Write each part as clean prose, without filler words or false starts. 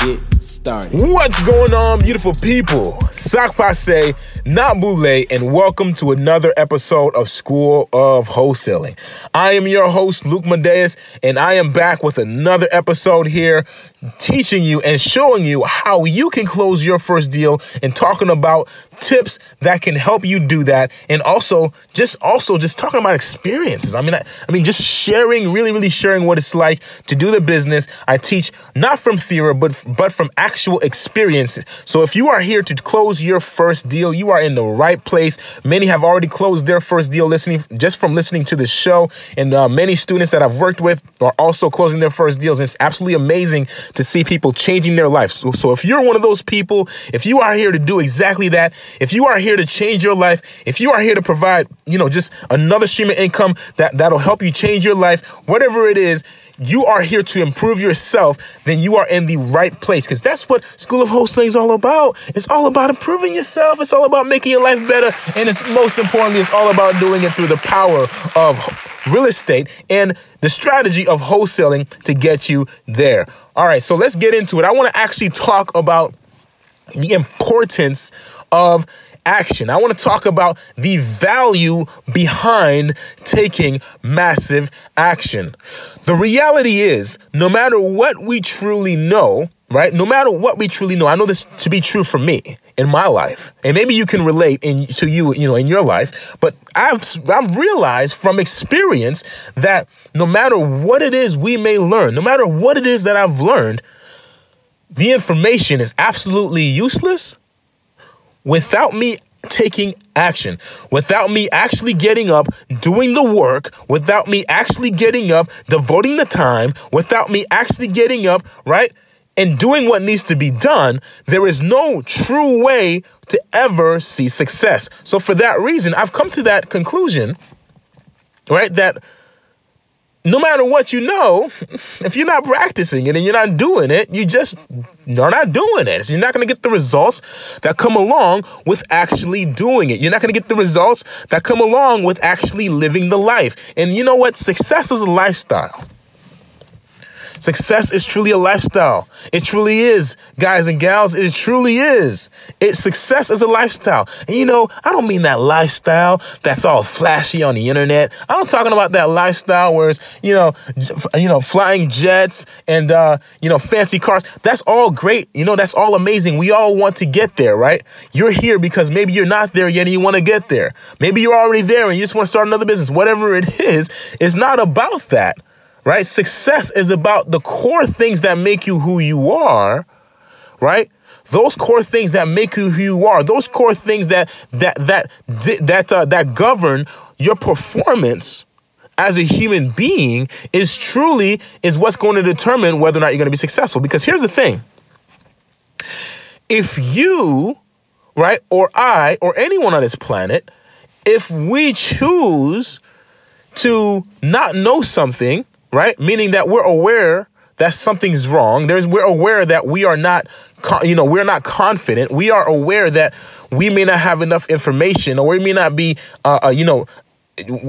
get started. What's going on, beautiful people? Sak Passe, Not Boule, and welcome to another episode of School of Wholesaling. I am your host, Luke Madeus, and I am back with another episode here, teaching you and showing you how you can close your first deal and talking about tips that can help you do that, and also just talking about experiences. I mean, just sharing, really sharing what it's like to do the business. I teach not from theory, but from actual experiences. So if you are here to close your first deal, you are in the right place. Many have already closed their first deal just from listening to the show, and many students that I've worked with are also closing their first deals. It's absolutely amazing to see people changing their lives. So if you're one of those people, if you are here to do exactly that, if you are here to change your life, if you are here to provide, just another stream of income that'll help you change your life, whatever it is, you are here to improve yourself, then you are in the right place, because that's what School of Wholesaling is all about. It's all about improving yourself. It's all about making your life better. And it's most importantly, it's all about doing it through the power of real estate and the strategy of wholesaling to get you there. All right, so let's get into it. I want to actually talk about the importance of action. I want to talk about the value behind taking massive action. The reality is, no matter what we truly know, right? No matter what we truly know, I know this to be true for me in my life, and maybe you can relate to you, in your life. But I've realized from experience that no matter what it is we may learn, no matter what it is that I've learned, the information is absolutely useless without me taking action, without me actually getting up, doing the work, without me actually getting up, devoting the time, without me actually getting up, right? And doing what needs to be done, there is no true way to ever see success. So for that reason, I've come to that conclusion, right? That no matter what you know, if you're not practicing it and you're not doing it, you just are not doing it. So you're not going to get the results that come along with actually doing it. You're not going to get the results that come along with actually living the life. And you know what? Success is a lifestyle. Success is truly a lifestyle. It truly is, guys and gals. It truly is. Success is a lifestyle. And I don't mean that lifestyle that's all flashy on the internet. I'm talking about that lifestyle where it's, flying jets and, fancy cars. That's all great. That's all amazing. We all want to get there, right? You're here because maybe you're not there yet and you want to get there. Maybe you're already there and you just want to start another business. Whatever it is, it's not about that. Right? Success is about the core things that make you who you are, right? Those core things that make you who you are, those core things that govern your performance as a human being is what's going to determine whether or not you're going to be successful. Because here's the thing. If you, right, or I, or anyone on this planet, if we choose to not know something, right? Meaning that we're aware that something's wrong. We're aware that we are not, we're not confident. We are aware that we may not have enough information, or we may not be,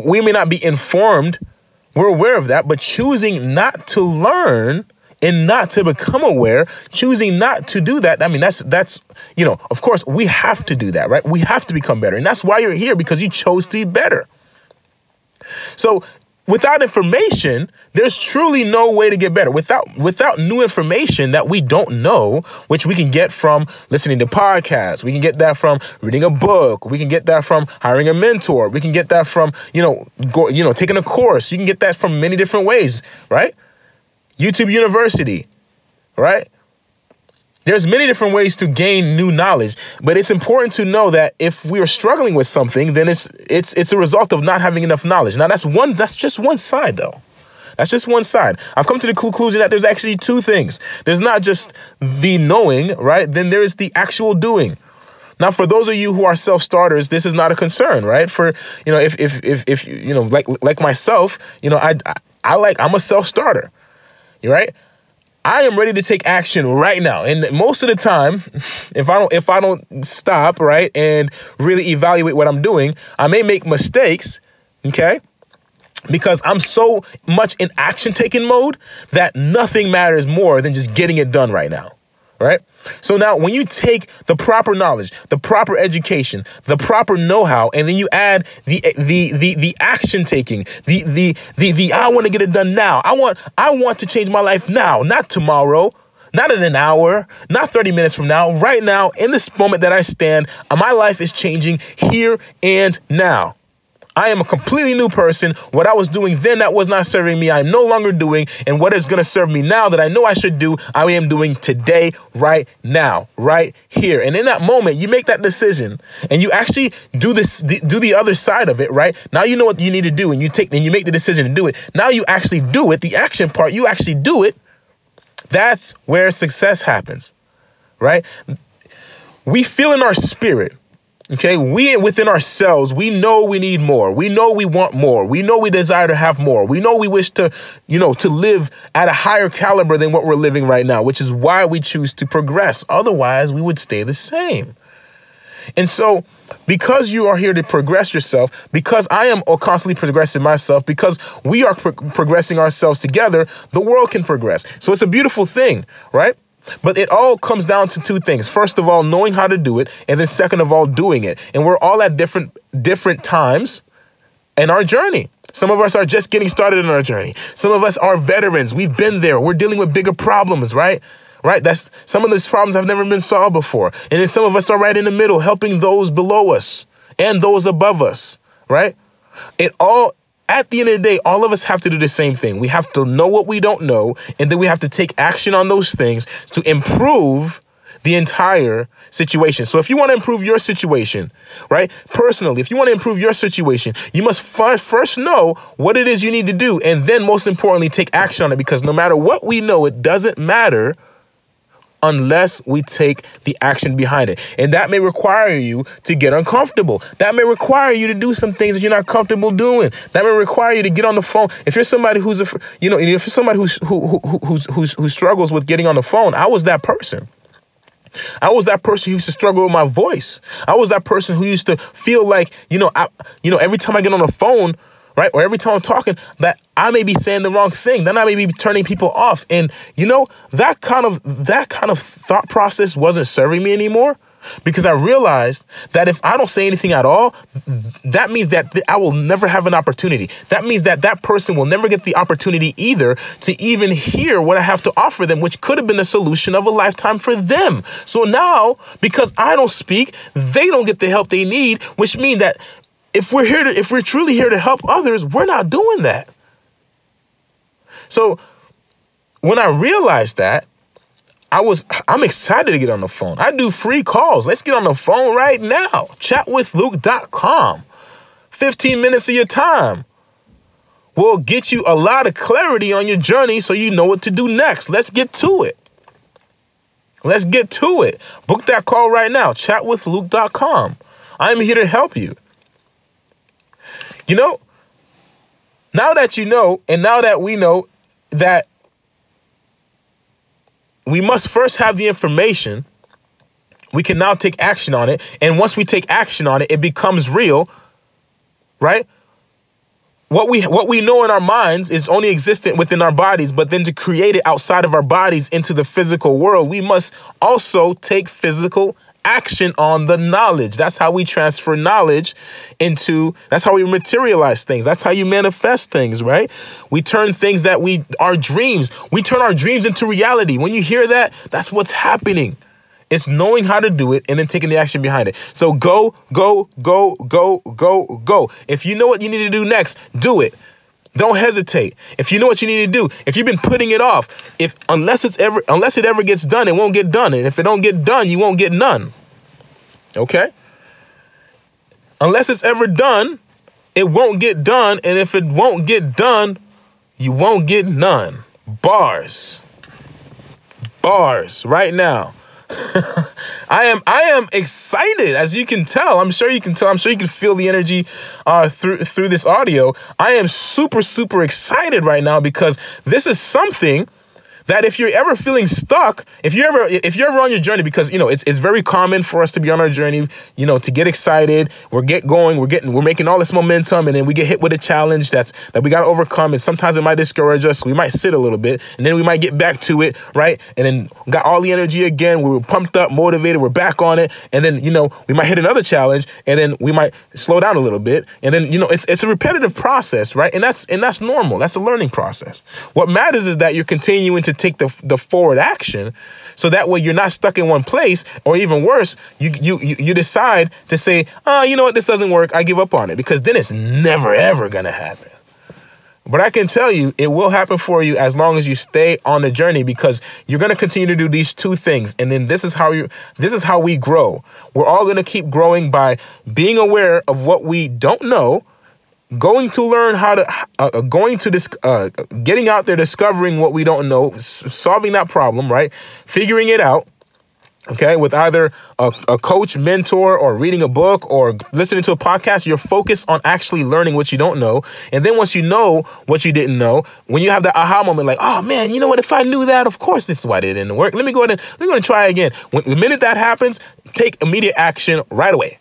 we may not be informed. We're aware of that, but choosing not to learn and not to become aware, choosing not to do that. I mean, that's of course we have to do that, right? We have to become better. And that's why you're here, because you chose to be better. So, without information, there's truly no way to get better. Without new information that we don't know, which we can get from listening to podcasts, we can get that from reading a book, we can get that from hiring a mentor, we can get that from, taking a course. You can get that from many different ways, right? YouTube University, right? There's many different ways to gain new knowledge, but it's important to know that if we are struggling with something, then it's a result of not having enough knowledge. Now that's just one side though. That's just one side. I've come to the conclusion that there's actually two things. There's not just the knowing, right? Then there is the actual doing. Now, for those of you who are self-starters, this is not a concern, right? For, you know, if you know, like myself, you know, I'm a self-starter, right? I am ready to take action right now. And most of the time, if I don't stop, right, and really evaluate what I'm doing, I may make mistakes, okay? Because I'm so much in action-taking mode that nothing matters more than just getting it done right now. Right? So now when you take the proper knowledge, the proper education, the proper know-how, and then you add the action taking, the I want to get it done now. I want to change my life now, not tomorrow, not in an hour, not 30 minutes from now, right now, in this moment that I stand, my life is changing here and now. I am a completely new person. What I was doing then that was not serving me, I'm no longer doing. And what is going to serve me now that I know I should do, I am doing today, right now, right here. And in that moment, you make that decision and you actually do the other side of it, right? Now you know what you need to do and you make the decision to do it. Now you actually do it, the action part, you actually do it. That's where success happens, right? We feel in our spirit. Okay, we within ourselves, we know we need more. We know we want more. We know we desire to have more. We know we wish to, you know, to live at a higher caliber than what we're living right now, which is why we choose to progress. Otherwise, we would stay the same. And so because you are here to progress yourself, because I am constantly progressing myself, because we are progressing ourselves together, the world can progress. So it's a beautiful thing, right? But it all comes down to two things. First of all, knowing how to do it. And then second of all, doing it. And we're all at different times in our journey. Some of us are just getting started in our journey. Some of us are veterans. We've been there. We're dealing with bigger problems, right? Right? That's some of these problems have never been solved before. And then some of us are right in the middle, helping those below us and those above us, right? At the end of the day, all of us have to do the same thing. We have to know what we don't know, and then we have to take action on those things to improve the entire situation. So if you want to improve your situation, right? Personally, if you want to improve your situation, you must first know what it is you need to do, and then most importantly, take action on it, because no matter what we know, it doesn't matter unless we take the action behind it. And that may require you to get uncomfortable. That may require you to do some things that you're not comfortable doing. That may require you to get on the phone. If you're somebody who struggles with getting on the phone, I was that person. I was that person who used to struggle with my voice. I was that person who used to feel like, every time I get on the phone, right, or every time I'm talking, that I may be saying the wrong thing, then I may be turning people off. And, that kind of thought process wasn't serving me anymore, because I realized that if I don't say anything at all, that means that I will never have an opportunity. That means that that person will never get the opportunity either to even hear what I have to offer them, which could have been the solution of a lifetime for them. So now, because I don't speak, they don't get the help they need, which means that if we're truly here to help others, we're not doing that. So when I realized that, I'm excited to get on the phone. I do free calls. Let's get on the phone right now. Chatwithluke.com. 15 minutes of your time will get you a lot of clarity on your journey, so you know what to do next. Let's get to it. Let's get to it. Book that call right now. Chatwithluke.com. I'm here to help you. Now that you know, and now that we know that we must first have the information, we can now take action on it. And once we take action on it, it becomes real, right? What we know in our minds is only existent within our bodies, but then to create it outside of our bodies into the physical world, we must also take physical action on the knowledge. That's how we transfer knowledge that's how we materialize things. That's how you manifest things, right? We turn things that our dreams, we turn our dreams into reality. When you hear that, that's what's happening. It's knowing how to do it and then taking the action behind it. So go, go, go, go, go, go. If you know what you need to do next, do it. Don't hesitate. If you know what you need to do, if you've been putting it off, unless it ever gets done, it won't get done. And if it don't get done, you won't get none. Okay? Unless it's ever done, it won't get done. And if it won't get done, You won't get none. Bars right now. I am excited, as you can tell. I'm sure you can tell. I'm sure you can feel the energy through this audio. I am super, super excited right now because this is something that if you're ever feeling stuck, if you're ever on your journey, because, you know, it's very common for us to be on our journey, you know, to get excited, we're making all this momentum, and then we get hit with a challenge that we got to overcome, and sometimes it might discourage us, so we might sit a little bit, and then we might get back to it, right? And then got all the energy again, we were pumped up, motivated, we're back on it, and then, you know, we might hit another challenge, and then we might slow down a little bit, and then, you know, it's a repetitive process, right? And that's normal. That's a learning process. What matters is that you're continuing to take the forward action, so that way you're not stuck in one place, or even worse, you decide to say, you know what, this doesn't work, I give up on it, because then it's never ever gonna happen. But I can tell you, it will happen for you as long as you stay on the journey, because you're gonna continue to do these two things, and then this is how we grow. We're all gonna keep growing by being aware of what we don't know, going to learn how to, getting out there, discovering what we don't know, solving that problem, right? Figuring it out, okay? With either a coach, mentor, or reading a book, or listening to a podcast, you're focused on actually learning what you don't know. And then once you know what you didn't know, when you have that aha moment, like, oh man, you know what? If I knew that, of course this is why it didn't work. Let me go ahead and try again. When the minute that happens, take immediate action right away.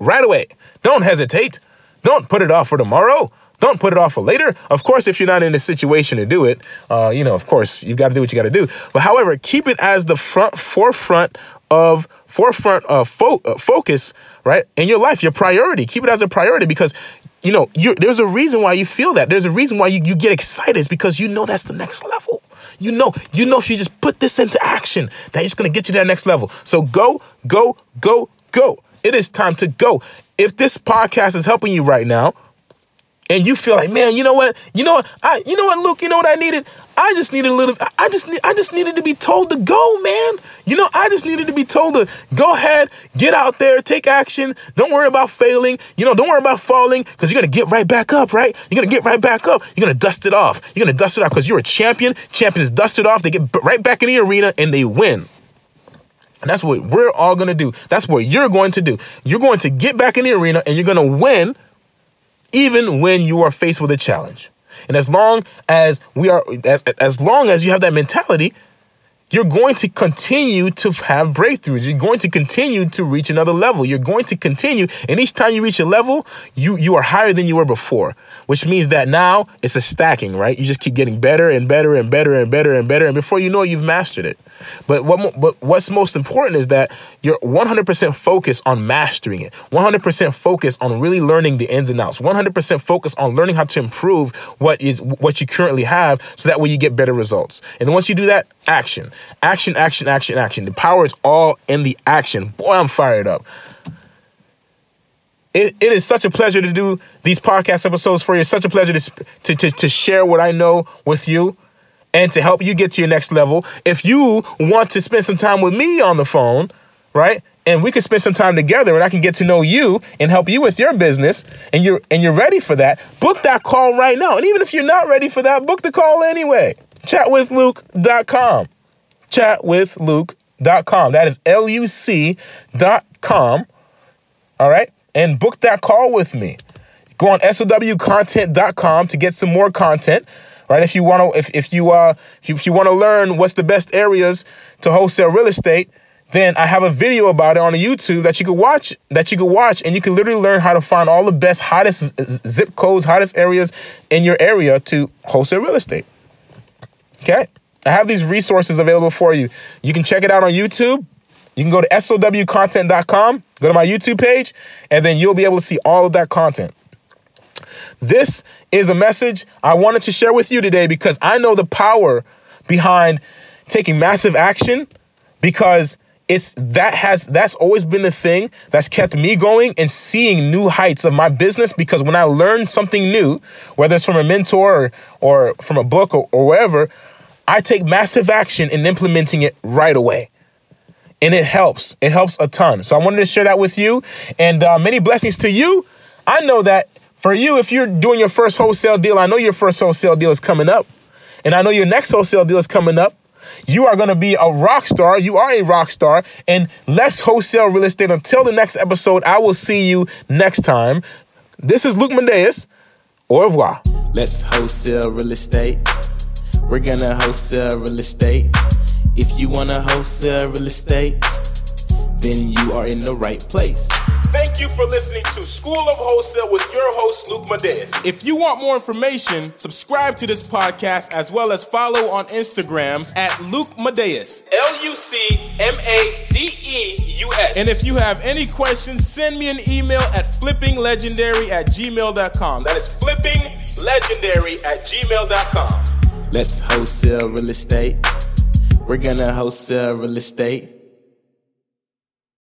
Right away. Don't hesitate. Don't put it off for tomorrow. Don't put it off for later. Of course, if you're not in a situation to do it, you know, of course, you got to do what you got to do. But however, keep it as the forefront of focus, right? In your life, your priority. Keep it as a priority, because, you know, there's a reason why you feel that. There's a reason why you get excited. It's because you know that's the next level. You know, if you just put this into action, that it's going to get you to that next level. So go. It is time to go. If this podcast is helping you right now, and you feel like, man, you know what, Luke, you know what I needed? I just needed I just needed to be told to go, man. You know, I just needed to be told to go ahead, get out there, take action. Don't worry about failing. You know, don't worry about falling, because you're going to get right back up, right? You're going to get right back up. You're going to dust it off. You're going to dust it off because you're a champion. Champions dust it off. They get right back in the arena and they win. And that's what we're all going to do. That's what you're going to do. You're going to get back in the arena, and you're going to win even when you are faced with a challenge. And as long as you have that mentality, you're going to continue to have breakthroughs. You're going to continue to reach another level. You're going to continue. And each time you reach a level, you are higher than you were before, which means that now it's a stacking, right? You just keep getting better and better and better and better and better. And before you know it, you've mastered it. But what's most important is that you're 100% focused on mastering it, 100% focused on really learning the ins and outs, 100% focused on learning how to improve what you currently have, so that way you get better results. And then once you do that, action. The power is all in the action. Boy, I'm fired up. It is such a pleasure to do these podcast episodes for you. It's such a pleasure to share what I know with you, and to help you get to your next level. If you want to spend some time with me on the phone, right, and we can spend some time together, and I can get to know you and help you with your business, and you're ready for that, book that call right now. And even if you're not ready for that, book the call anyway. Chatwithluke.com. Chatwithluke.com. That is Luc.com. All right? And book that call with me. Go on sowcontent.com to get some more content. Right, if you want to learn what's the best areas to wholesale real estate, then I have a video about it on YouTube that you can watch, and you can literally learn how to find all the best, hottest zip codes, hottest areas in your area to wholesale real estate. Okay, I have these resources available for you. You can check it out on YouTube. You can go to sowcontent.com, go to my YouTube page, and then you'll be able to see all of that content. This is a message I wanted to share with you today, because I know the power behind taking massive action, because that's always been the thing that's kept me going and seeing new heights of my business. Because when I learn something new, whether it's from a mentor or from a book or wherever, I take massive action in implementing it right away. And it helps. It helps a ton. So I wanted to share that with you, and many blessings to you. I know that For you, if you're doing your first wholesale deal, I know your first wholesale deal is coming up, and I know your next wholesale deal is coming up. You are going to be a rock star. You are a rock star. And let's wholesale real estate. Until the next episode, I will see you next time. This is Luke Madeus. Au revoir. Let's wholesale real estate. We're going to wholesale real estate. If you want to wholesale real estate, then you are in the right place. Thank you for listening to School of Wholesale with your host, Luke Madeus. If you want more information, subscribe to this podcast as well as follow on Instagram at Luke Madeus. LucMadeus. And if you have any questions, send me an email at flippinglegendary@gmail.com. That is flippinglegendary@gmail.com. Let's wholesale real estate. We're gonna wholesale real estate.